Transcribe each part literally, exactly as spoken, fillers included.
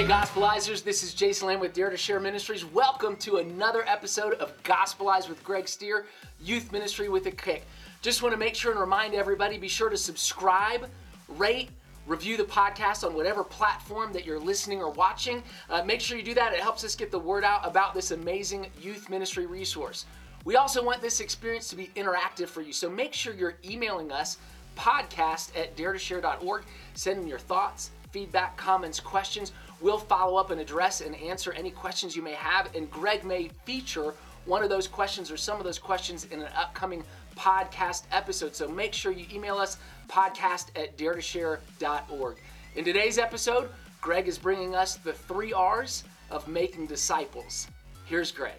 Hey Gospelizers, this is Jason Lamb with Dare to Share Ministries. Welcome to another episode of Gospelize with Greg Steer, Youth Ministry with a Kick. Just want to make sure and remind everybody, be sure to subscribe, rate, review the podcast on whatever platform that you're listening or watching. Uh, make sure you do that. It helps us get the word out about this amazing youth ministry resource. We also want this experience to be interactive for you, so make sure you're emailing us, podcast at dare to share dot org. Send in your thoughts, feedback, comments, questions. We'll follow up and address and answer any questions you may have, and Greg may feature one of those questions or some of those questions in an upcoming podcast episode. So make sure you email us, podcast at dare to share dot org. In today's episode, Greg is bringing us the three R's of making disciples. Here's Greg.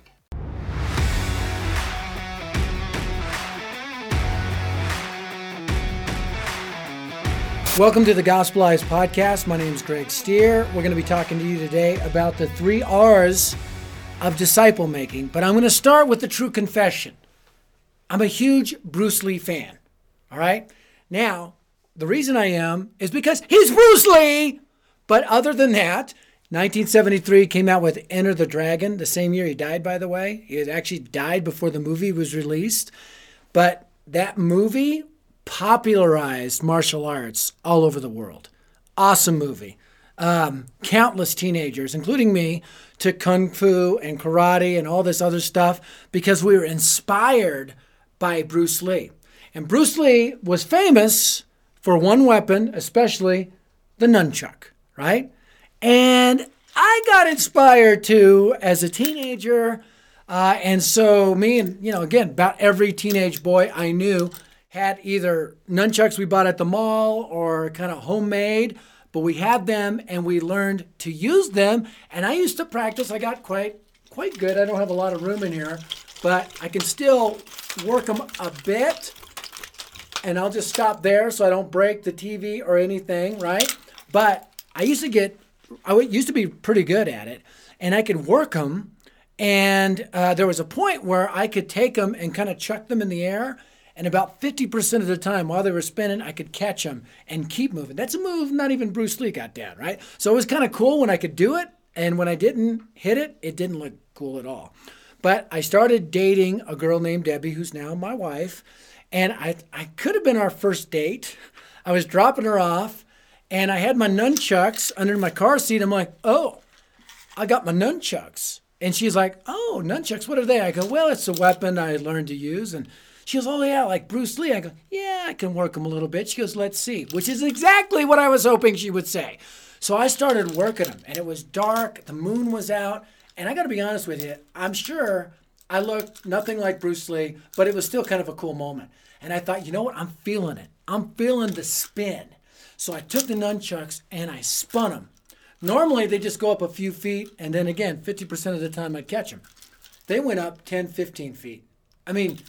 Welcome to the Gospelize podcast. My name is Greg Stier. We're going to be talking to you today about the three R's of disciple making, but I'm going to start with the true confession. I'm a huge Bruce Lee fan, all right? Now, the reason I am is because he's Bruce Lee! But other than that, nineteen seventy-three came out with Enter the Dragon, the same year he died, by the way. He had actually died before the movie was released, but that movie popularized martial arts all over the world. Awesome movie. Um, countless teenagers, including me, took kung fu and karate and all this other stuff because we were inspired by Bruce Lee. And Bruce Lee was famous for one weapon, especially the nunchuck, right? And I got inspired too as a teenager. Uh, and so me and, you know, again, about every teenage boy I knew had either nunchucks we bought at the mall or kind of homemade, but we had them and we learned to use them. And I used to practice. I got quite quite good. I don't have a lot of room in here, but I can still work them a bit. And I'll just stop there so I don't break the T V or anything, right? But I used to get, I used to be pretty good at it, and I could work them. And uh, there was a point where I could take them and kind of chuck them in the air. And about fifty percent of the time while they were spinning, I could catch them and keep moving. That's a move not even Bruce Lee got down, right? So it was kind of cool when I could do it. And when I didn't hit it, it didn't look cool at all. But I started dating a girl named Debbie, who's now my wife. And I, I could have been our first date. I was dropping her off. And I had my nunchucks under my car seat. I'm like, oh, I got my nunchucks. And she's like, oh, nunchucks, what are they? I go, well, it's a weapon I learned to use. And she goes, oh, yeah, like Bruce Lee. I go, yeah, I can work him a little bit. She goes, let's see, which is exactly what I was hoping she would say. So I started working him, and it was dark. The moon was out. And I got to be honest with you, I'm sure I looked nothing like Bruce Lee, but it was still kind of a cool moment. And I thought, you know what? I'm feeling it. I'm feeling the spin. So I took the nunchucks, and I spun them. Normally, they just go up a few feet, and then again, fifty percent of the time I'd catch them. They went up ten, fifteen feet. I mean,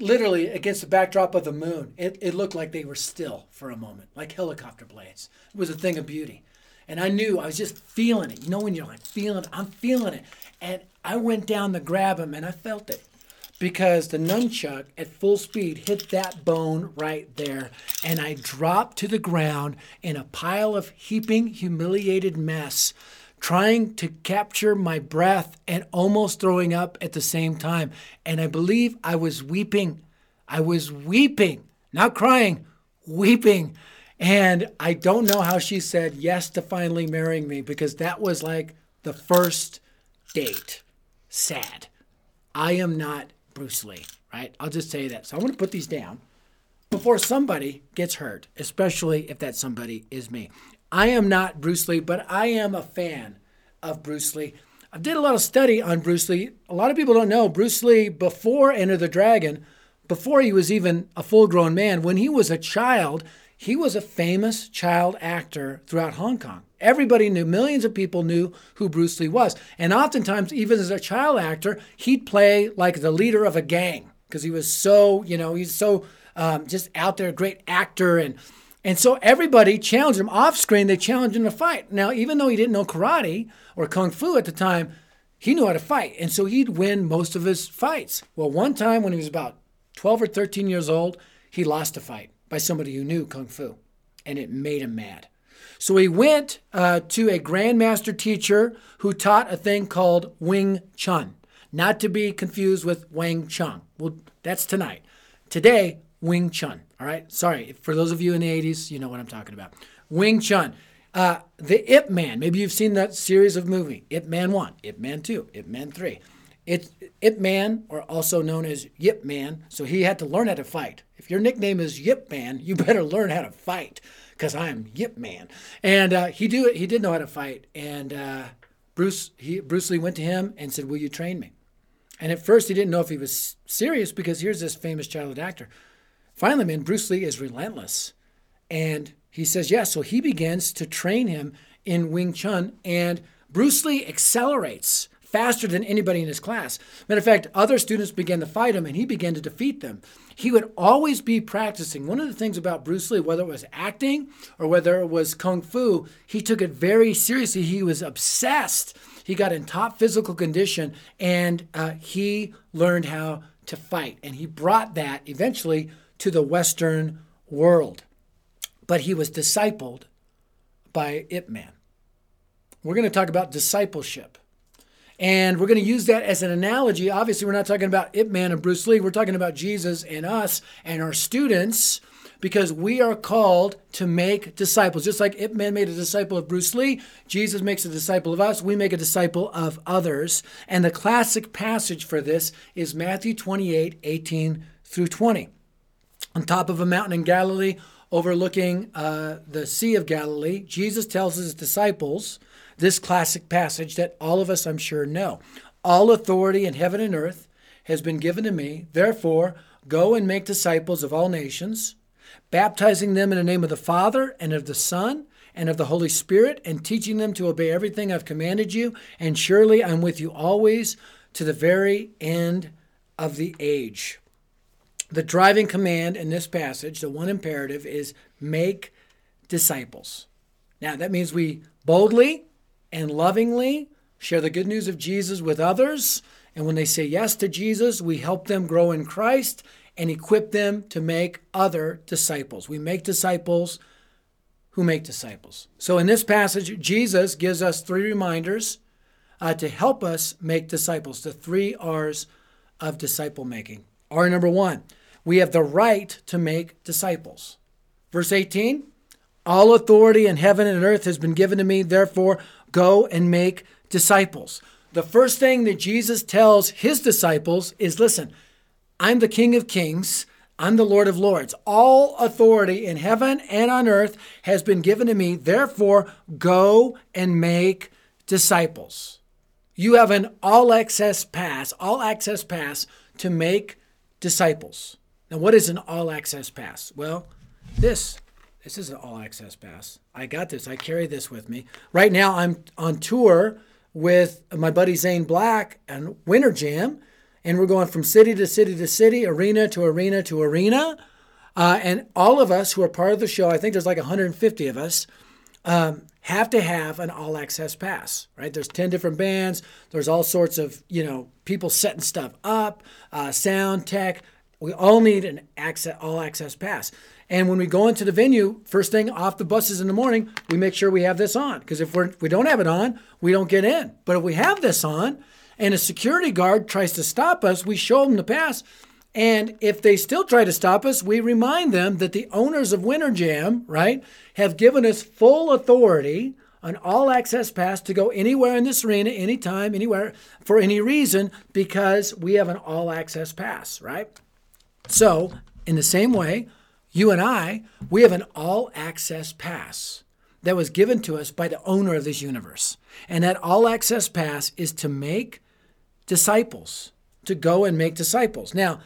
literally against the backdrop of the moon, it, it looked like they were still for a moment, like helicopter blades. It was a thing of beauty. And I knew, I was just feeling it. You know when you're like feeling it, I'm feeling it. And I went down to grab them and I felt it because the nunchuck at full speed hit that bone right there. And I dropped to the ground in a pile of heaping, humiliated mess, trying to capture my breath and almost throwing up at the same time. And I believe I was weeping. I was weeping, not crying, weeping. And I don't know how she said yes to finally marrying me because that was like the first date. Sad. I am not Bruce Lee, right? I'll just say that. So I'm going to put these down before somebody gets hurt, especially if that somebody is me. I am not Bruce Lee, but I am a fan of Bruce Lee. I did a lot of study on Bruce Lee. A lot of people don't know Bruce Lee before Enter the Dragon, before he was even a full-grown man, when he was a child, he was a famous child actor throughout Hong Kong. Everybody knew, millions of people knew who Bruce Lee was. And oftentimes, even as a child actor, he'd play like the leader of a gang because he was so, you know, he's so um, just out there, great actor. And And so everybody challenged him off screen. They challenged him to fight. Now, even though he didn't know karate or kung fu at the time, he knew how to fight. And so he'd win most of his fights. Well, one time when he was about twelve or thirteen years old, he lost a fight by somebody who knew kung fu. And it made him mad. So he went uh, to a grandmaster teacher who taught a thing called Wing Chun, not to be confused with Wang Chung. Well, that's tonight. Today, Wing Chun, all right? Sorry, for those of you in the eighties, you know what I'm talking about. Wing Chun. Uh, the Ip Man, maybe you've seen that series of movie, Ip Man one, Ip Man two, Ip Man three. It's Ip Man, or also known as Yip Man, so he had to learn how to fight. If your nickname is Yip Man, you better learn how to fight, because I'm Yip Man. And uh, he do he did know how to fight, and uh, Bruce he, Bruce Lee went to him and said, "Will you train me?" And at first he didn't know if he was serious, because here's this famous childhood actor. Finally, man, Bruce Lee is relentless, and he says, yes. Yeah. So he begins to train him in Wing Chun, and Bruce Lee accelerates faster than anybody in his class. Matter of fact, other students began to fight him, and he began to defeat them. He would always be practicing. One of the things about Bruce Lee, whether it was acting or whether it was kung fu, he took it very seriously. He was obsessed. He got in top physical condition, and uh, he learned how to fight. And he brought that eventually to the Western world. But he was discipled by Ip Man. We're going to talk about discipleship. And we're going to use that as an analogy. Obviously, we're not talking about Ip Man and Bruce Lee. We're talking about Jesus and us and our students, because we are called to make disciples. Just like Ip Man made a disciple of Bruce Lee, Jesus makes a disciple of us. We make a disciple of others. And the classic passage for this is Matthew twenty-eight, eighteen through twenty. On top of a mountain in Galilee, overlooking uh, the Sea of Galilee, Jesus tells his disciples this classic passage that all of us, I'm sure, know. All authority in heaven and earth has been given to me. Therefore, go and make disciples of all nations, baptizing them in the name of the Father and of the Son and of the Holy Spirit, and teaching them to obey everything I've commanded you. And surely I'm with you always, to the very end of the age. The driving command in this passage, the one imperative, is make disciples. Now, that means we boldly and lovingly share the good news of Jesus with others. And when they say yes to Jesus, we help them grow in Christ and equip them to make other disciples. We make disciples who make disciples. So in this passage, Jesus gives us three reminders uh, to help us make disciples, the three R's of disciple making. R number one, we have the right to make disciples. Verse eighteen, all authority in heaven and earth has been given to me, therefore go and make disciples. The first thing that Jesus tells his disciples is, listen, I'm the King of Kings, I'm the Lord of Lords. All authority in heaven and on earth has been given to me, therefore go and make disciples. You have an all-access pass, all-access pass to make disciples. Now, what is an all-access pass? Well, this, this is an all-access pass. I got this. I carry this with me. Right now, I'm on tour with my buddy Zane Black and Winter Jam, and we're going from city to city to city, arena to arena to arena. Uh, and all of us who are part of the show, I think there's like one hundred fifty of us, um, have to have an all-access pass, right? There's ten different bands. There's all sorts of, you know, people setting stuff up, uh, sound, tech. We all need an access, all-access pass. And when we go into the venue, first thing off the buses in the morning, we make sure we have this on. Because if we're, we don't have it on, we don't get in. But if we have this on and a security guard tries to stop us, we show them the pass. And if they still try to stop us, we remind them that the owners of Winter Jam, right, have given us full authority, an all-access pass to go anywhere in this arena, anytime, anywhere, for any reason, because we have an all-access pass, right? So, in the same way, you and I, we have an all-access pass that was given to us by the owner of this universe. And that all-access pass is to make disciples, to go and make disciples. Now,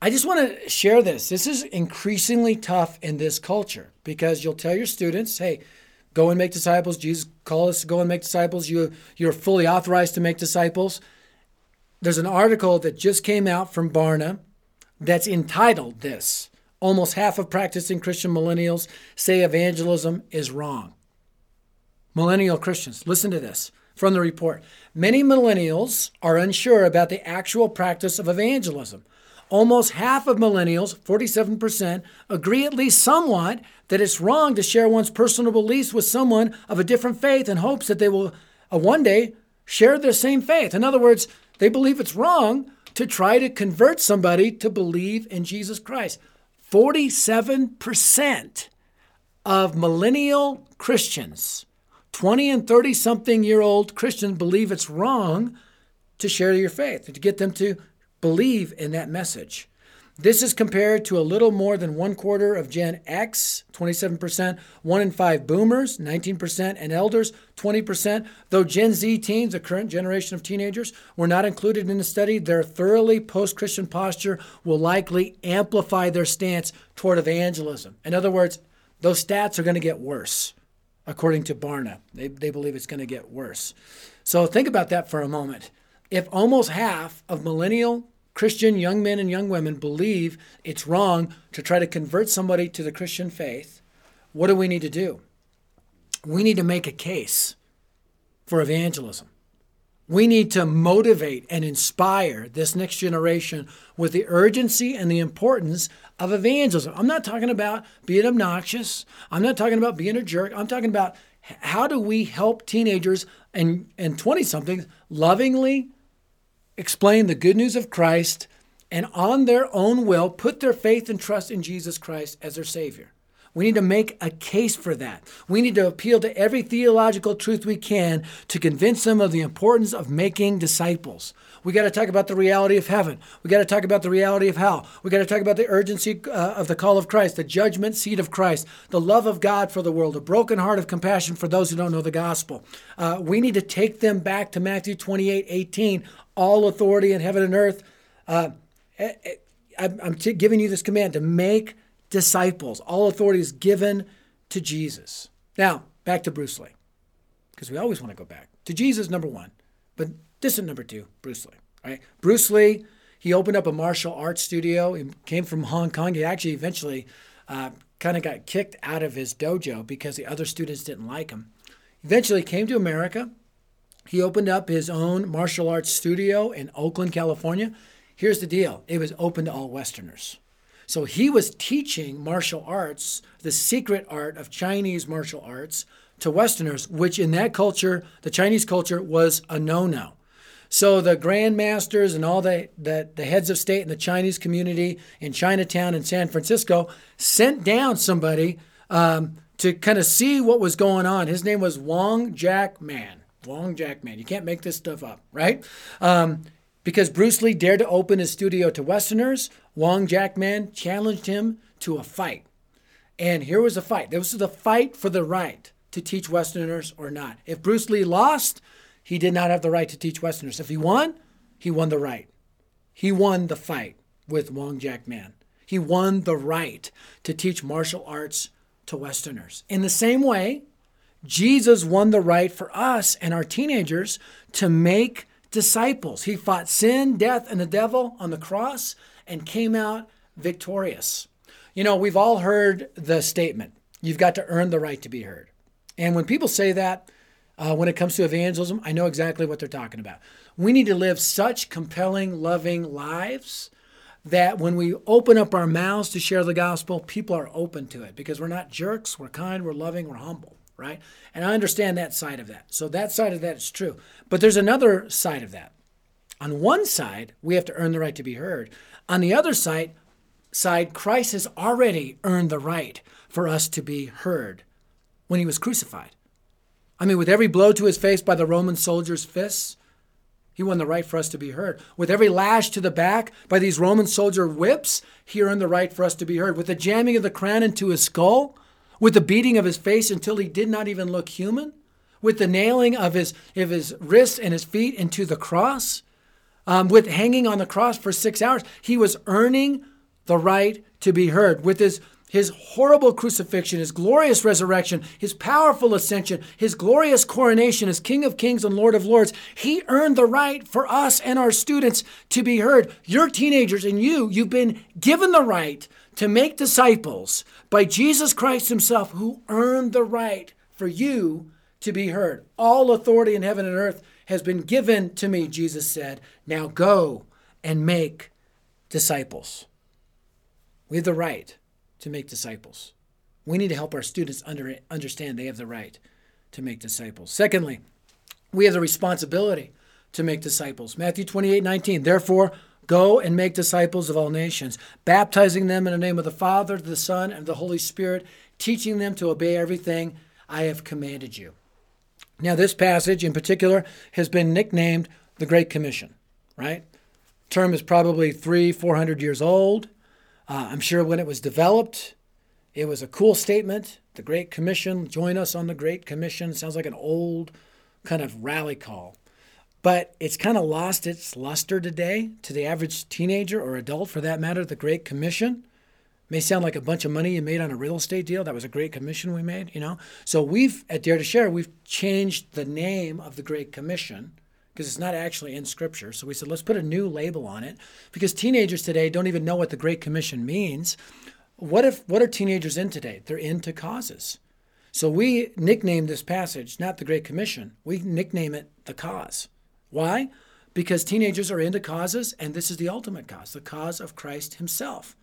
I just want to share this. This is increasingly tough in this culture, because you'll tell your students, hey, go and make disciples. Jesus called us to go and make disciples. You, you're fully authorized to make disciples. There's an article that just came out from Barna that's entitled this. Almost half of practicing Christian millennials say evangelism is wrong. Millennial Christians, listen to this from the report. Many millennials are unsure about the actual practice of evangelism. Almost half of millennials, forty-seven percent, agree at least somewhat that it's wrong to share one's personal beliefs with someone of a different faith in hopes that they will uh, one day share their same faith. In other words, they believe it's wrong to try to convert somebody to believe in Jesus Christ. forty-seven percent of millennial Christians, twenty and thirty-something-year-old Christians, believe it's wrong to share your faith, to get them to believe in that message. This is compared to a little more than one quarter of Gen X, twenty-seven percent, one in five boomers, nineteen percent, and elders, twenty percent. Though Gen Z teens, the current generation of teenagers, were not included in the study, their thoroughly post-Christian posture will likely amplify their stance toward evangelism. In other words, those stats are going to get worse, according to Barna. They, they believe it's going to get worse. So think about that for a moment. If almost half of millennial Christian young men and young women believe it's wrong to try to convert somebody to the Christian faith, what do we need to do? We need to make a case for evangelism. We need to motivate and inspire this next generation with the urgency and the importance of evangelism. I'm not talking about being obnoxious. I'm not talking about being a jerk. I'm talking about how do we help teenagers and, and twenty-somethings lovingly explain the good news of Christ, and on their own will, put their faith and trust in Jesus Christ as their Savior. We need to make a case for that. We need to appeal to every theological truth we can to convince them of the importance of making disciples. We got to talk about the reality of heaven. We got to talk about the reality of hell. We got to talk about the urgency uh, of the call of Christ, the judgment seat of Christ, the love of God for the world, a broken heart of compassion for those who don't know the gospel. Uh, we need to take them back to Matthew twenty-eight eighteen. All authority in heaven and earth. Uh, I'm t- giving you this command to make disciples. All authority is given to Jesus. Now, back to Bruce Lee, because we always want to go back to Jesus, number one, but distant number two, Bruce Lee. Right? Bruce Lee, he opened up a martial arts studio. He came from Hong Kong. He actually eventually uh, kind of got kicked out of his dojo because the other students didn't like him. Eventually came to America. He opened up his own martial arts studio in Oakland, California. Here's the deal. It was open to all Westerners. So he was teaching martial arts, the secret art of Chinese martial arts, to Westerners, which in that culture, the Chinese culture, was a no-no. So the grandmasters and all the, the, the heads of state in the Chinese community in Chinatown and San Francisco sent down somebody um, to kind of see what was going on. His name was Wong Jack Man. Wong Jack Man. You can't make this stuff up, right? Um, because Bruce Lee dared to open his studio to Westerners, Wong Jack Man challenged him to a fight. And here was a fight. This was the fight for the right to teach Westerners or not. If Bruce Lee lost, he did not have the right to teach Westerners. If he won, he won the right. He won the fight with Wong Jack Man. He won the right to teach martial arts to Westerners. In the same way, Jesus won the right for us and our teenagers to make disciples. He fought sin, death, and the devil on the cross and came out victorious. You know, we've all heard the statement, you've got to earn the right to be heard. And when people say that, uh, when it comes to evangelism, I know exactly what they're talking about. We need to live such compelling, loving lives that when we open up our mouths to share the gospel, people are open to it because we're not jerks, we're kind, we're loving, we're humble. Right? And I understand that side of that. So that side of that is true. But there's another side of that. On one side, we have to earn the right to be heard. On the other side, side, Christ has already earned the right for us to be heard when he was crucified. I mean, with every blow to his face by the Roman soldiers' fists, he won the right for us to be heard. With every lash to the back by these Roman soldier whips, he earned the right for us to be heard. With the jamming of the crown into his skull, with the beating of his face until he did not even look human, with the nailing of his of his wrists and his feet into the cross, um, with hanging on the cross for six hours, he was earning the right to be heard. With his, his horrible crucifixion, his glorious resurrection, his powerful ascension, his glorious coronation as King of Kings and Lord of Lords, he earned the right for us and our students to be heard. Your teenagers and you, you've been given the right to make disciples by Jesus Christ himself, who earned the right for you to be heard. All authority in heaven and earth has been given to me, Jesus said. Now go and make disciples. We have the right to make disciples. We need to help our students under, understand they have the right to make disciples. Secondly, we have the responsibility to make disciples. Matthew twenty-eight nineteen, therefore, go and make disciples of all nations, baptizing them in the name of the Father, the Son, and the Holy Spirit, teaching them to obey everything I have commanded you. Now, this passage in particular has been nicknamed the Great Commission, right? The term is probably three, four hundred years old. Uh, I'm sure when it was developed, it was a cool statement. The Great Commission, join us on the Great Commission. It sounds like an old kind of rally call. But it's kind of lost its luster today to the average teenager or adult, for that matter. The Great Commission may sound like a bunch of money you made on a real estate deal. That was a great commission we made, you know. So we've, at Dare to Share, we've changed the name of the Great Commission because it's not actually in Scripture. So we said, let's put a new label on it, because teenagers today don't even know what the Great Commission means. What if? What are teenagers in today? They're into causes. So we nicknamed this passage not the Great Commission. We nickname it the cause. Why? Because teenagers are into causes, and this is the ultimate cause, the cause of Christ himself.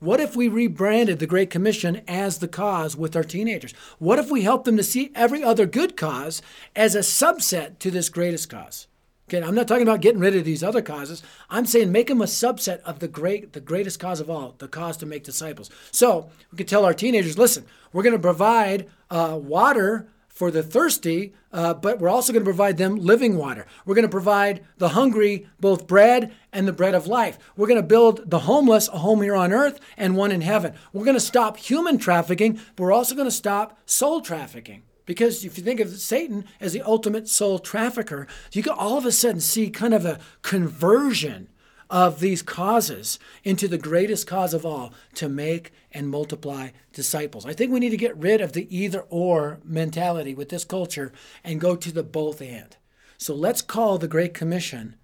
What if we rebranded the Great Commission as the cause with our teenagers? What if we helped them to see every other good cause as a subset to this greatest cause? Okay, I'm not talking about getting rid of these other causes. I'm saying make them a subset of the great, the greatest cause of all, the cause to make disciples. So we could tell our teenagers, listen, we're going to provide uh, water for the thirsty, uh, but we're also going to provide them living water. We're going to provide the hungry both bread and the bread of life. We're going to build the homeless a home here on earth and one in heaven. We're going to stop human trafficking, but we're also going to stop soul trafficking. Because if you think of Satan as the ultimate soul trafficker, you can all of a sudden see kind of a conversion of these causes into the greatest cause of all, to make and multiply disciples. I think we need to get rid of the either or mentality with this culture and go to the both and. So let's call the Great Commission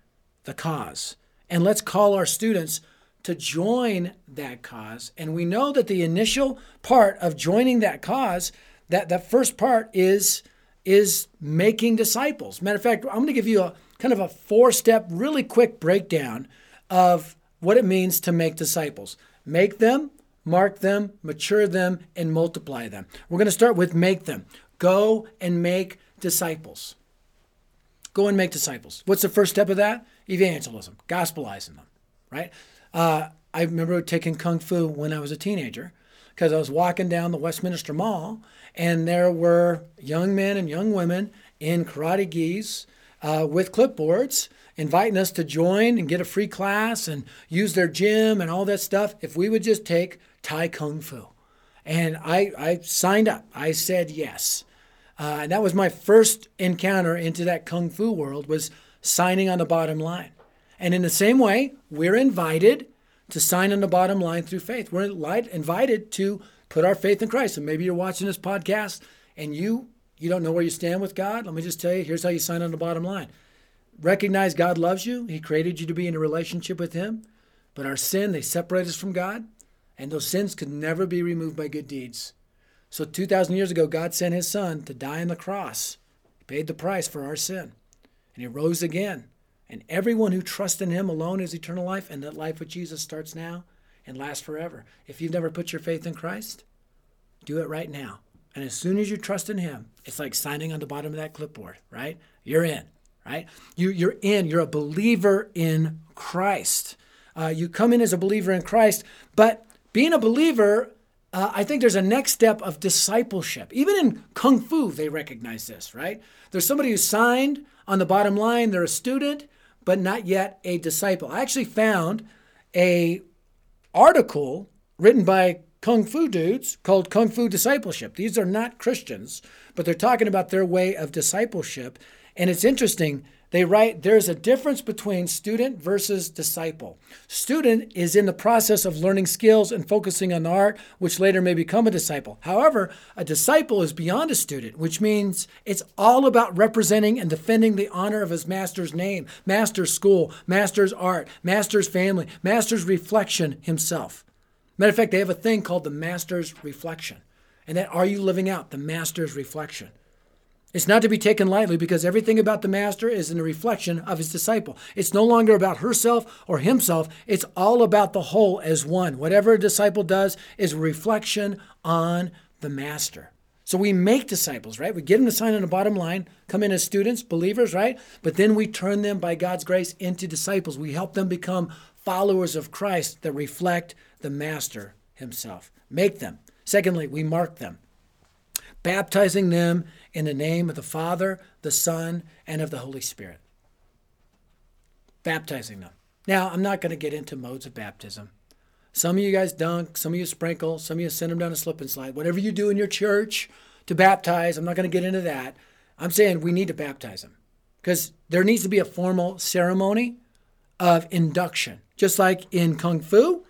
the cause, and let's call our students to join that cause. And we know that the initial part of joining that cause, that that first part is is making disciples. Matter of fact, I'm going to give you a kind of a four-step really quick breakdown of what it means to make disciples. Make them, mark them, mature them, and multiply them. We're going to start with make them. Go and make disciples. Go and make disciples. What's the first step of that? Evangelism, gospelizing them, right? Uh, I remember taking Kung Fu when I was a teenager, because I was walking down the Westminster Mall, and there were young men and young women in karate gis uh, with clipboards, inviting us to join and get a free class and use their gym and all that stuff if we would just take Thai Kung Fu. And I, I signed up. I said yes. Uh, and that was my first encounter into that Kung Fu world, was signing on the bottom line. And in the same way, we're invited to sign on the bottom line through faith. We're invited to put our faith in Christ. And maybe you're watching this podcast and you, you don't know where you stand with God. Let me just tell you, here's how you sign on the bottom line. Recognize God loves you. He created you to be in a relationship with him. But our sin, they separate us from God. And those sins could never be removed by good deeds. So two thousand years ago, God sent his son to die on the cross. He paid the price for our sin. And he rose again. And everyone who trusts in him alone is eternal life. And that life with Jesus starts now and lasts forever. If you've never put your faith in Christ, do it right now. And as soon as you trust in him, it's like signing on the bottom of that clipboard, right? You're in. Right? You, you're in. You're a believer in Christ. Uh, you come in as a believer in Christ. But being a believer, uh, I think there's a next step of discipleship. Even in Kung Fu, they recognize this, right? There's somebody who signed on the bottom line. They're a student, but not yet a disciple. I actually found a article written by Kung Fu dudes called Kung Fu Discipleship. These are not Christians, but they're talking about their way of discipleship. And it's interesting, they write, there's a difference between student versus disciple. Student is in the process of learning skills and focusing on the art, which later may become a disciple. However, a disciple is beyond a student, which means it's all about representing and defending the honor of his master's name, master's school, master's art, master's family, master's reflection himself. Matter of fact, they have a thing called the master's reflection. And that, are you living out the master's reflection? It's not to be taken lightly because everything about the master is in a reflection of his disciple. It's no longer about herself or himself. It's all about the whole as one. Whatever a disciple does is a reflection on the master. So we make disciples, right? We get them to sign on the bottom line, come in as students, believers, right? But then we turn them by God's grace into disciples. We help them become followers of Christ that reflect the master himself. Make them. Secondly, we mark them, baptizing them in the name of the Father, the Son, and of the Holy Spirit. Baptizing them. Now, I'm not going to get into modes of baptism. Some of you guys dunk, some of you sprinkle, some of you send them down a slip and slide. Whatever you do in your church to baptize, I'm not going to get into that. I'm saying we need to baptize them because there needs to be a formal ceremony of induction. Just like in Kung Fu,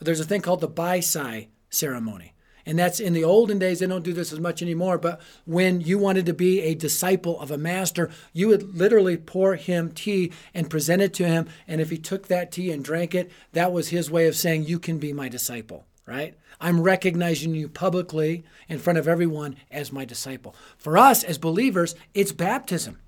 there's a thing called the Bai Sai ceremony. And that's in the olden days. They don't do this as much anymore. But when you wanted to be a disciple of a master, you would literally pour him tea and present it to him. And if he took that tea and drank it, that was his way of saying, you can be my disciple, right? I'm recognizing you publicly in front of everyone as my disciple. For us as believers, it's baptism.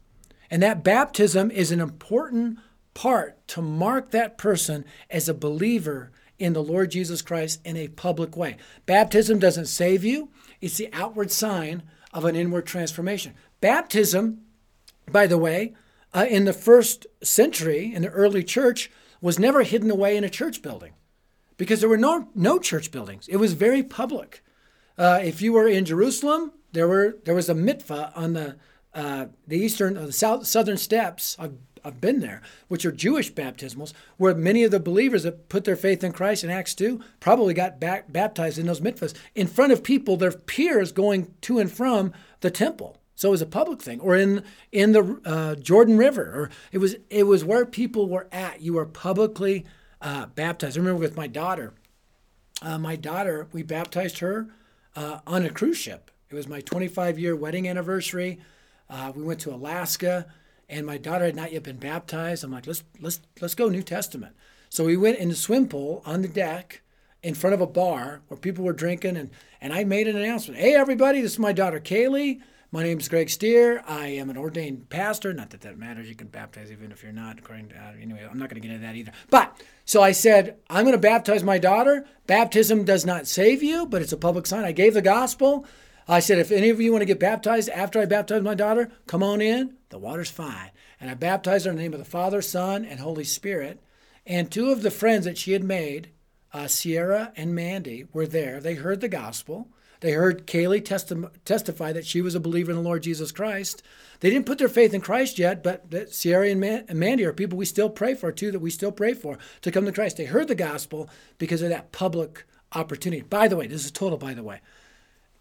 And that baptism is an important part to mark that person as a believer in the Lord Jesus Christ in a public way. Baptism doesn't save you. It's the outward sign of an inward transformation. Baptism, by the way, uh, in the first century, in the early church, was never hidden away in a church building because there were no, no church buildings. It was very public. Uh, if you were in Jerusalem, there were there was a mitzvah on the uh, the eastern or the south, southern steps of I've been there, which are Jewish baptismals, where many of the believers that put their faith in Christ in Acts two probably got back, baptized in those mitzvahs in front of people, their peers going to and from the temple. So it was a public thing, or in in the uh, Jordan River, or it was it was where people were at. You were publicly uh, baptized. I remember with my daughter, uh, my daughter, we baptized her uh, on a cruise ship. It was my twenty-five year wedding anniversary. Uh, we went to Alaska. And my daughter had not yet been baptized. I'm like, let's let's let's go New Testament. So we went in the swim pool on the deck in front of a bar where people were drinking. And, and I made an announcement. Hey, everybody, this is my daughter, Kaylee. My name's Greg Steer. I am an ordained pastor. Not that that matters. You can baptize even if you're not. According to, uh, anyway, I'm not going to get into that either. But so I said, I'm going to baptize my daughter. Baptism does not save you, but it's a public sign. I gave the gospel. I said, if any of you want to get baptized after I baptize my daughter, come on in. The water's fine. And I baptized her in the name of the Father, Son, and Holy Spirit. And two of the friends that she had made, uh, Sierra and Mandy, were there. They heard the gospel. They heard Kaylee testi- testify that she was a believer in the Lord Jesus Christ. They didn't put their faith in Christ yet, but Sierra and, Man- and Mandy are people we still pray for, too, that we still pray for to come to Christ. They heard the gospel because of that public opportunity. By the way, this is total by the way.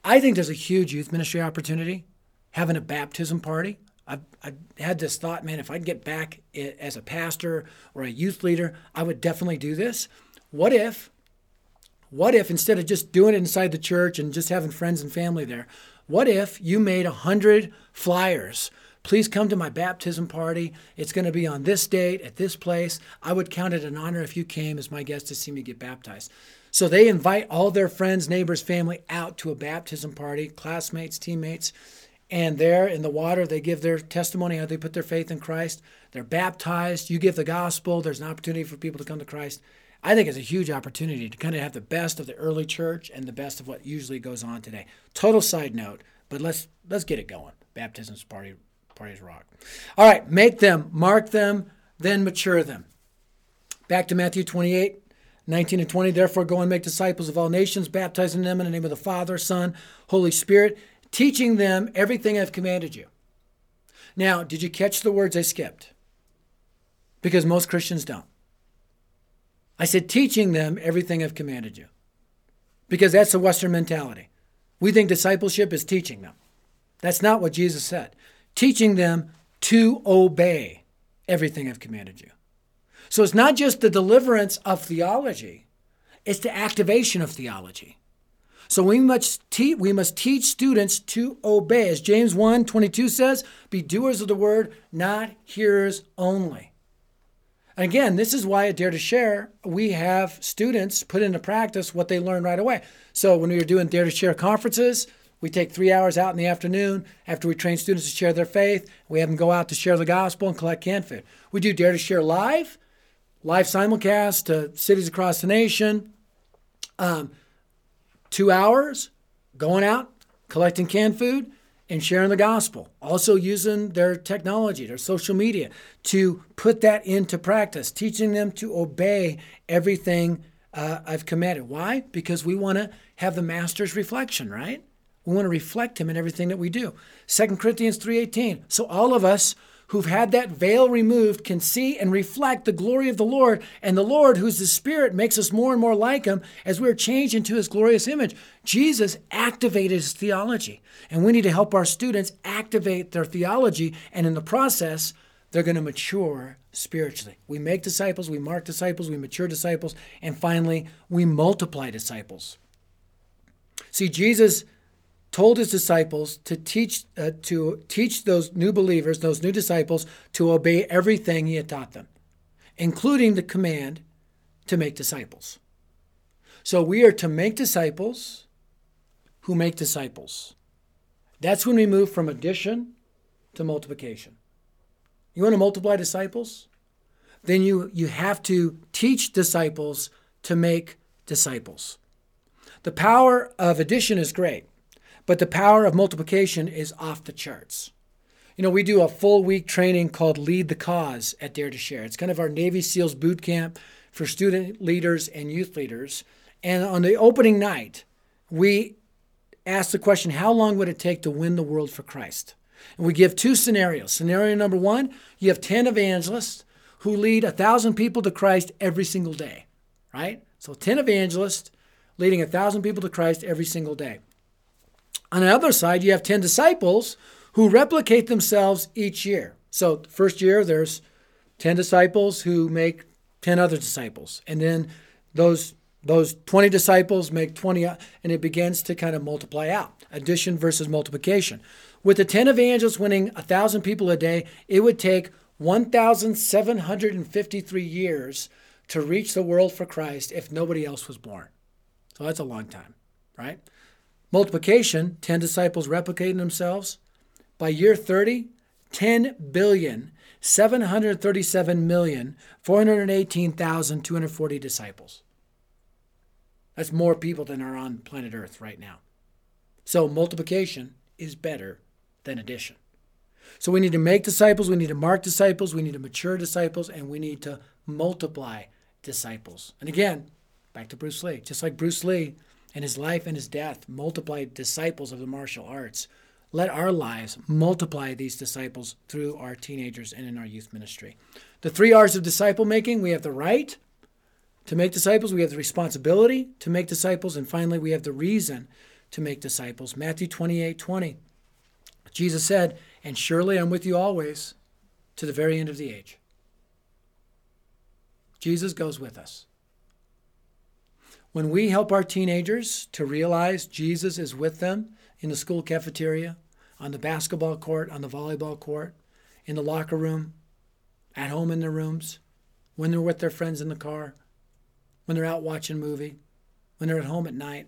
I think there's a huge youth ministry opportunity, having a baptism party. I've, I've had this thought, man, if I can get back as a pastor or a youth leader, I would definitely do this. What if, what if instead of just doing it inside the church and just having friends and family there, what if you made one hundred flyers? Please come to my baptism party. It's going to be on this date at this place. I would count it an honor if you came as my guest to see me get baptized. So they invite all their friends, neighbors, family out to a baptism party, classmates, teammates, and there in the water, they give their testimony, how they put their faith in Christ. They're baptized. You give the gospel. There's an opportunity for people to come to Christ. I think it's a huge opportunity to kind of have the best of the early church and the best of what usually goes on today. Total side note, but let's let's get it going. Baptisms party, parties rock. All right, make them, mark them, then mature them. Back to Matthew twenty-eight. nineteen and twenty, therefore go and make disciples of all nations, baptizing them in the name of the Father, Son, Holy Spirit, teaching them everything I've commanded you. Now, did you catch the words I skipped? Because most Christians don't. I said, teaching them everything I've commanded you. Because that's the Western mentality. We think discipleship is teaching them. That's not what Jesus said. Teaching them to obey everything I've commanded you. So it's not just the deliverance of theology, it's the activation of theology. So we must, te- we must teach students to obey. As James one twenty-two says, be doers of the word, not hearers only. And again, this is why at Dare to Share, we have students put into practice what they learn right away. So when we were doing Dare to Share conferences, We take three hours out in the afternoon after we train students to share their faith. We have them go out to share the gospel and collect canned food. We do Dare to Share live, live simulcast to cities across the nation. Um, two hours going out, collecting canned food, and sharing the gospel. Also using their technology, their social media, to put that into practice, teaching them to obey everything uh, I've commanded. Why? Because we want to have the master's reflection, right? We want to reflect him in everything that we do. Second Corinthians three eighteen. So all of us who've had that veil removed can see and reflect the glory of the Lord, and the Lord, who's the Spirit, makes us more and more like him as we're changed into his glorious image. Jesus activated his theology, and we need to help our students activate their theology, and in the process, they're going to mature spiritually. We make disciples, we mark disciples, we mature disciples, and finally, we multiply disciples. See, Jesus told his disciples to teach uh, to teach those new believers, those new disciples, to obey everything he had taught them, including the command to make disciples. So we are to make disciples who make disciples. That's when we move from addition to multiplication. You want to multiply disciples? Then you, you have to teach disciples to make disciples. The power of addition is great, but the power of multiplication is off the charts. You know, we do a full week training called Lead the Cause at Dare to Share. It's kind of our Navy SEALs boot camp for student leaders and youth leaders. And on the opening night, we ask the question, how long would it take to win the world for Christ? And we give two scenarios. Scenario number one, you have ten evangelists who lead one thousand people to Christ every single day, right? So ten evangelists leading one thousand people to Christ every single day. On the other side, you have ten disciples who replicate themselves each year. So the first year, there's ten disciples who make ten other disciples. And then those those twenty disciples make twenty, and it begins to kind of multiply out. Addition versus multiplication. With the ten evangelists winning one thousand people a day, it would take one thousand seven hundred fifty-three years to reach the world for Christ if nobody else was born. So that's a long time, right? Multiplication, ten disciples replicating themselves. By year thirty, ten billion, seven hundred thirty-seven million, four hundred eighteen thousand, two hundred forty disciples. That's more people than are on planet Earth right now. So multiplication is better than addition. So we need to make disciples, we need to mark disciples, we need to mature disciples, and we need to multiply disciples. And again, back to Bruce Lee. Just like Bruce Lee, and his life and his death multiplied disciples of the martial arts, let our lives multiply these disciples through our teenagers and in our youth ministry. The three R's of disciple making: we have the right to make disciples, we have the responsibility to make disciples, and finally we have the reason to make disciples. Matthew twenty-eight twenty, Jesus said, "And surely I'm with you always to the very end of the age." Jesus goes with us. When we help our teenagers to realize Jesus is with them in the school cafeteria, on the basketball court, on the volleyball court, in the locker room, at home in their rooms, when they're with their friends in the car, when they're out watching a movie, when they're at home at night,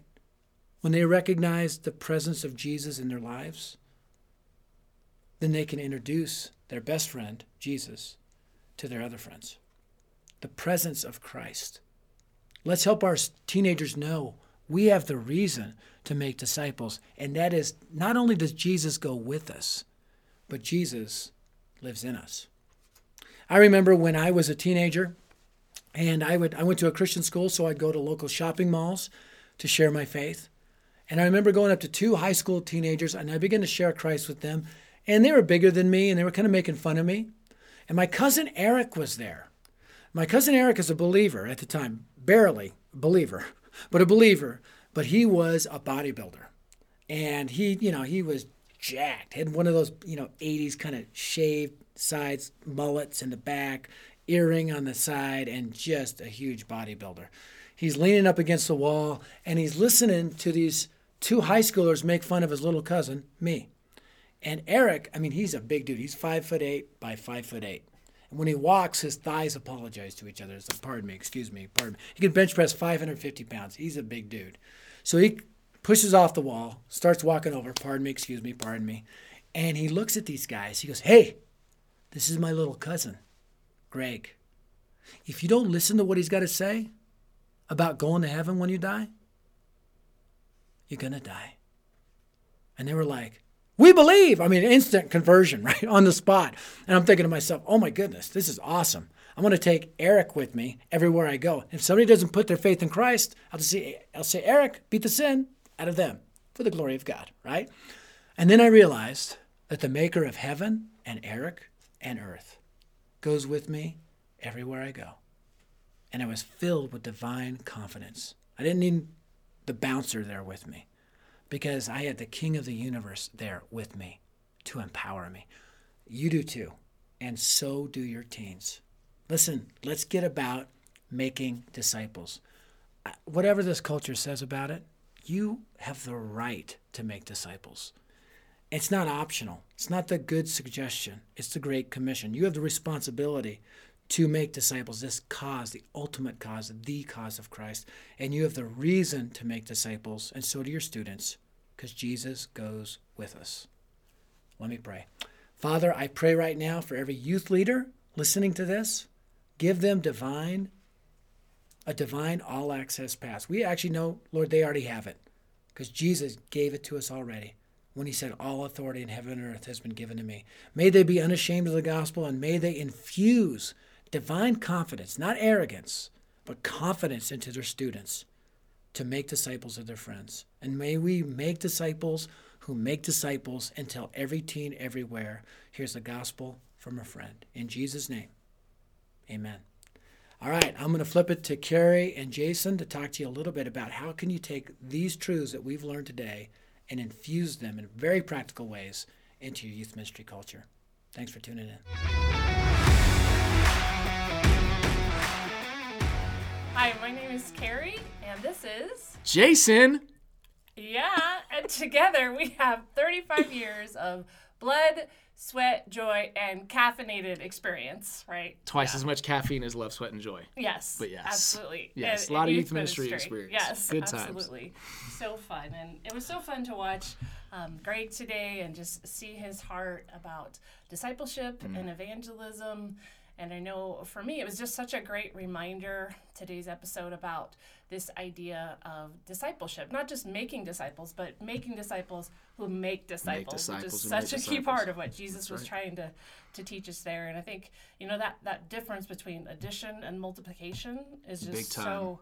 when they recognize the presence of Jesus in their lives, then they can introduce their best friend, Jesus, to their other friends. The presence of Christ. Let's help our teenagers know we have the reason to make disciples, and that is not only does Jesus go with us, but Jesus lives in us. I remember when I was a teenager, and I would I went to a Christian school, so I'd go to local shopping malls to share my faith. And I remember going up to two high school teenagers, and I began to share Christ with them, and they were bigger than me, and they were kind of making fun of me. And my cousin Eric was there. My cousin Eric is a believer at the time, barely a believer, but a believer. But he was a bodybuilder, and he, you know, he was jacked. Had one of those, you know, eighties kind of shaved sides, mullets in the back, earring on the side, and just a huge bodybuilder. He's leaning up against the wall, and he's listening to these two high schoolers make fun of his little cousin, me. And Eric, I mean, he's a big dude. He's five foot eight by five foot eight. When he walks, his thighs apologize to each other. So, pardon me, excuse me, pardon me. He can bench press five hundred fifty pounds. He's a big dude. So he pushes off the wall, starts walking over. Pardon me, excuse me, pardon me. And he looks at these guys. He goes, hey, this is my little cousin, Greg. If you don't listen to what he's got to say about going to heaven when you die, you're going to die. And they were like, we believe. I mean, instant conversion, right, on the spot. And I'm thinking to myself, oh, my goodness, this is awesome. I'm going to take Eric with me everywhere I go. If somebody doesn't put their faith in Christ, I'll just say, I'll say, Eric, beat the sin out of them for the glory of God, right? And then I realized that the maker of heaven and Eric and earth goes with me everywhere I go. And I was filled with divine confidence. I didn't need the bouncer there with me because I had the King of the universe there with me to empower me. You do too, and so do your teens. Listen, let's get about making disciples. Whatever this culture says about it, you have the right to make disciples. It's not optional. It's not the good suggestion. It's the Great Commission. You have the responsibility to make disciples, this cause, the ultimate cause, the cause of Christ. And you have the reason to make disciples, and so do your students, because Jesus goes with us. Let me pray. Father, I pray right now for every youth leader listening to this. Give them divine, a divine all-access pass. We actually know, Lord, they already have it because Jesus gave it to us already when he said, all authority in heaven and earth has been given to me. May they be unashamed of the gospel, and may they infuse divine confidence, not arrogance, but confidence into their students to make disciples of their friends. And may we make disciples who make disciples and tell every teen everywhere, here's the gospel from a friend. In Jesus' name, amen. All right, I'm going to flip it to Carrie and Jason to talk to you a little bit about how can you take these truths that we've learned today and infuse them in very practical ways into your youth ministry culture. Thanks for tuning in. Hi, my name is Carrie, and this is... Jason! Yeah, and together we have thirty-five years of blood, sweat, joy, and caffeinated experience, right? Twice yeah. as much caffeine as love, sweat, and joy. Yes. But yes. Absolutely. Yes, and, a lot of youth ministry, ministry experience. Yes, good times. Absolutely. So fun. And it was so fun to watch um, Greg today and just see his heart about discipleship mm. and evangelism. And I know for me, it was just such a great reminder, today's episode, about this idea of discipleship. Not just making disciples, but making disciples who make disciples, make disciples which is such a disciples. Key part of what Jesus That's was right. trying to, to teach us there. And I think, you know, that, that difference between addition and multiplication is just so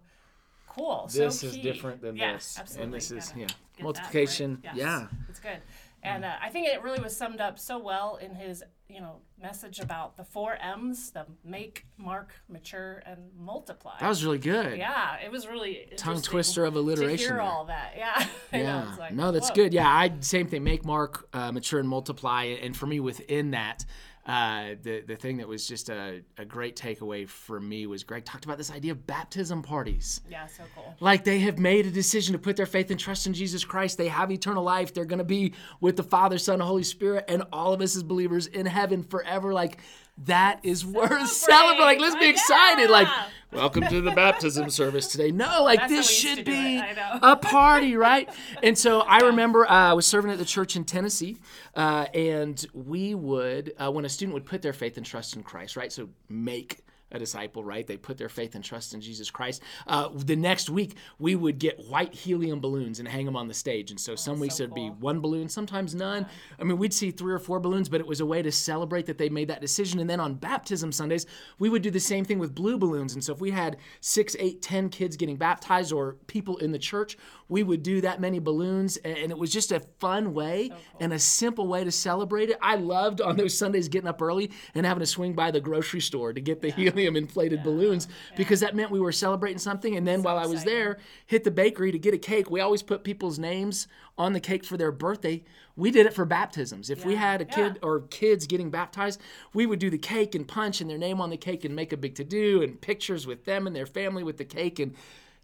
cool. This so is key. Different than yeah, this. Absolutely. And this is, yeah, multiplication. Right. Yes. Yeah. It's good. And uh, I think it really was summed up so well in his, you know, message about the four M's, the make, mark, mature, and multiply. That was really good. Yeah, it was really tongue twister of alliteration. To hear there. All that, yeah. Yeah. Know, like, no, that's whoa. Good. Yeah, I same thing. Make, mark, uh, mature, and multiply. And for me, within that, uh, the the thing that was just a, a great takeaway for me was Greg talked about this idea of baptism parties. Yeah, so cool. Like they have made a decision to put their faith and trust in Jesus Christ. They have eternal life. They're going to be with the Father, Son, and Holy Spirit, and all of us as believers in heaven forever. Like that is celebrate. Worth celebrating. Like let's be oh, excited. Yeah. Like welcome to the baptism service today. No, like that's this should be a party, right? And so I remember uh, I was serving at the church in Tennessee, uh, and we would uh, when a student would put their faith and trust in Christ, right? So make a disciple, right? They put their faith and trust in Jesus Christ. Uh, the next week, we would get white helium balloons and hang them on the stage. And so oh, some weeks so it would cool. be one balloon, sometimes none. Yeah. I mean, we'd see three or four balloons, but it was a way to celebrate that they made that decision. And then on baptism Sundays, we would do the same thing with blue balloons. And so if we had six, eight, ten kids getting baptized or people in the church, we would do that many balloons. And it was just a fun way so cool. and a simple way to celebrate it. I loved on those Sundays getting up early and having to swing by the grocery store to get the yeah. helium inflated yeah. balloons yeah. because that meant we were celebrating something. And then so while I was exciting. There, hit the bakery to get a cake. We always put people's names on the cake for their birthday. We did it for baptisms. If yeah. we had a kid yeah. or kids getting baptized, we would do the cake and punch and their name on the cake and make a big to-do and pictures with them and their family with the cake and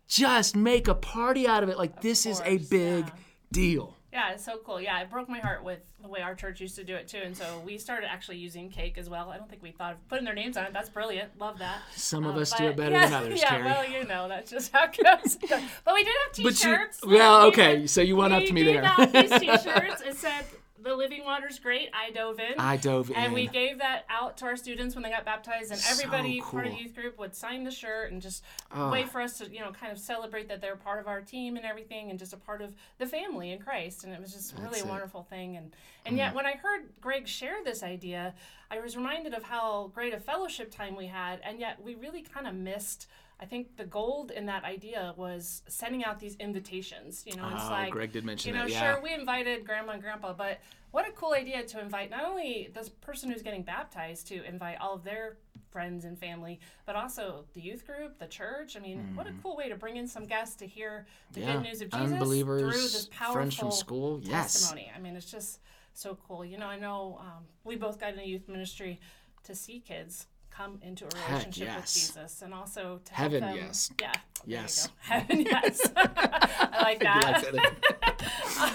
just make a party out of it. Like of this course, is a big yeah. deal. Yeah, it's so cool. Yeah, it broke my heart with the way our church used to do it, too. And so we started actually using cake as well. I don't think we thought of putting their names on it. That's brilliant. Love that. Some of um, us do it better yeah, than others, yeah, Carrie. Yeah, well, you know, that's just how it goes. But we did have T-shirts. You, well, we okay, did, so you went up to me there. We did have these T-shirts. It said, "The living water's great. I dove in. I dove in. And we gave that out to our students when they got baptized, and everybody, so cool. part of the youth group, would sign the shirt and just oh. wait for us to, you know, kind of celebrate that they're part of our team and everything, and just a part of the family in Christ. And it was just really That's a it. wonderful thing. And and mm. yet, when I heard Greg share this idea, I was reminded of how great a fellowship time we had, and yet we really kind of missed. I think the gold in that idea was sending out these invitations. You know, it's oh, like, Greg did mention you know, that, yeah. sure, we invited Grandma and Grandpa, but what a cool idea to invite not only this person who's getting baptized to invite all of their friends and family, but also the youth group, the church. I mean, mm. what a cool way to bring in some guests to hear the yeah. good news of Jesus Unbelievers, through this powerful friends from school. Yes. testimony. I mean, it's just so cool. You know, I know um, we both got in a youth ministry to see kids come into a relationship Heck, yes. with Jesus, and also to heaven, help them, yes, yeah, yes, heaven, yes. I like that. You, like that.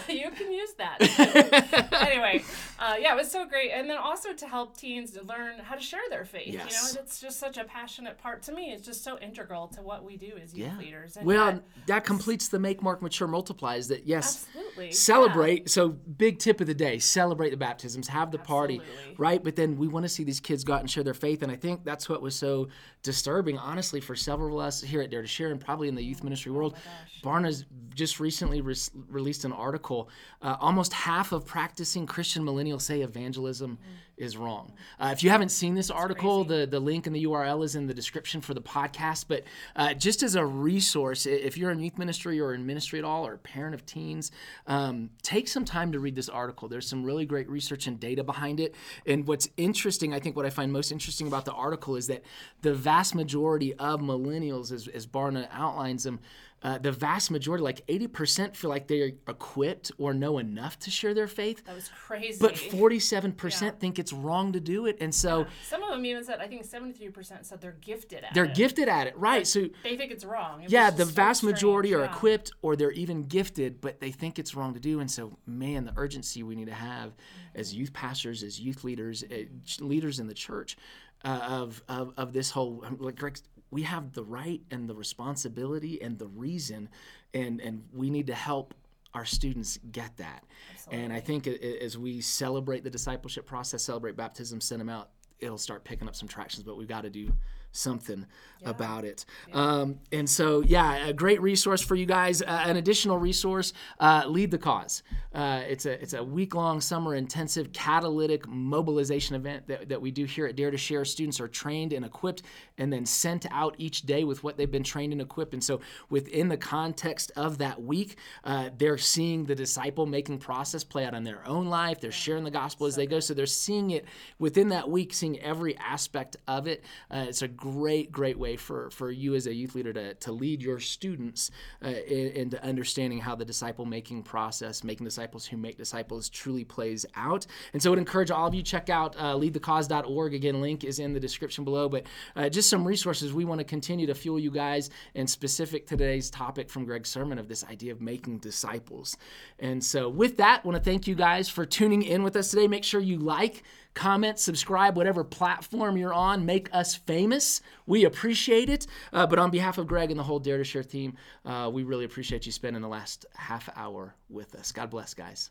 uh, you can use that. Anyway, uh, yeah, it was so great, and then also to help teens to learn how to share their faith. Yes. You know, and it's just such a passionate part to me. It's just so integral to what we do as youth yeah. leaders. And well, that, that completes the make, mark, mature, multiplies. That yes, absolutely celebrate. Yeah. So big tip of the day: celebrate the baptisms, have the absolutely. party, right? But then we want to see these kids go out and share their faith, and I think. That's what was so disturbing, honestly, for several of us here at Dare to Share and probably in the youth ministry world. Oh Barna's just recently re- released an article. Uh, almost half of practicing Christian millennials say evangelism mm. is wrong. Uh, if you haven't seen this that's article, the, the link and the U R L is in the description for the podcast. But uh, just as a resource, if you're in youth ministry or in ministry at all or a parent of teens, um, take some time to read this article. There's some really great research and data behind it. And what's interesting, I think what I find most interesting about the article is that the vast majority of millennials, as, as Barna outlines them, uh, the vast majority, like eighty percent, feel like they're equipped or know enough to share their faith. That was crazy. But forty-seven percent yeah. think it's wrong to do it. And so... Yeah. Some of them even said, I think seventy-three percent said they're gifted at they're it. They're gifted at it, right. Like, so they think it's wrong. It yeah, the vast so majority are yeah. equipped or they're even gifted, but they think it's wrong to do. And so, man, the urgency we need to have mm-hmm. as youth pastors, as youth leaders, mm-hmm. uh, leaders in the church, Uh, of, of of this whole, like Greg, we have the right and the responsibility and the reason, and, and we need to help our students get that. Absolutely. And I think as we celebrate the discipleship process, celebrate baptism, send them out, it'll start picking up some tractions, but we've got to do something yeah. about it. Yeah. Um, and so, yeah, a great resource for you guys. Uh, an additional resource, uh, Lead the Cause. Uh, it's a it's a week-long, summer-intensive, catalytic mobilization event that, that we do here at Dare to Share. Students are trained and equipped and then sent out each day with what they've been trained and equipped. And so within the context of that week, uh, they're seeing the disciple-making process play out in their own life. They're yeah. sharing the gospel so as they go. So they're seeing it within that week, seeing every aspect of it. Uh, it's a great, great way for, for you as a youth leader to, to lead your students uh, into understanding how the disciple-making process, making disciples who make disciples, truly plays out. And so I would encourage all of you, check out uh, lead the cause dot org. Again, link is in the description below. But uh, just some resources. We want to continue to fuel you guys, and specific to today's topic from Greg's sermon of this idea of making disciples. And so with that, I want to thank you guys for tuning in with us today. Make sure you like, comment, subscribe, whatever platform you're on. Make us famous. We appreciate it. Uh, but on behalf of Greg and the whole Dare to Share team, uh, we really appreciate you spending the last half hour with us. God bless, guys.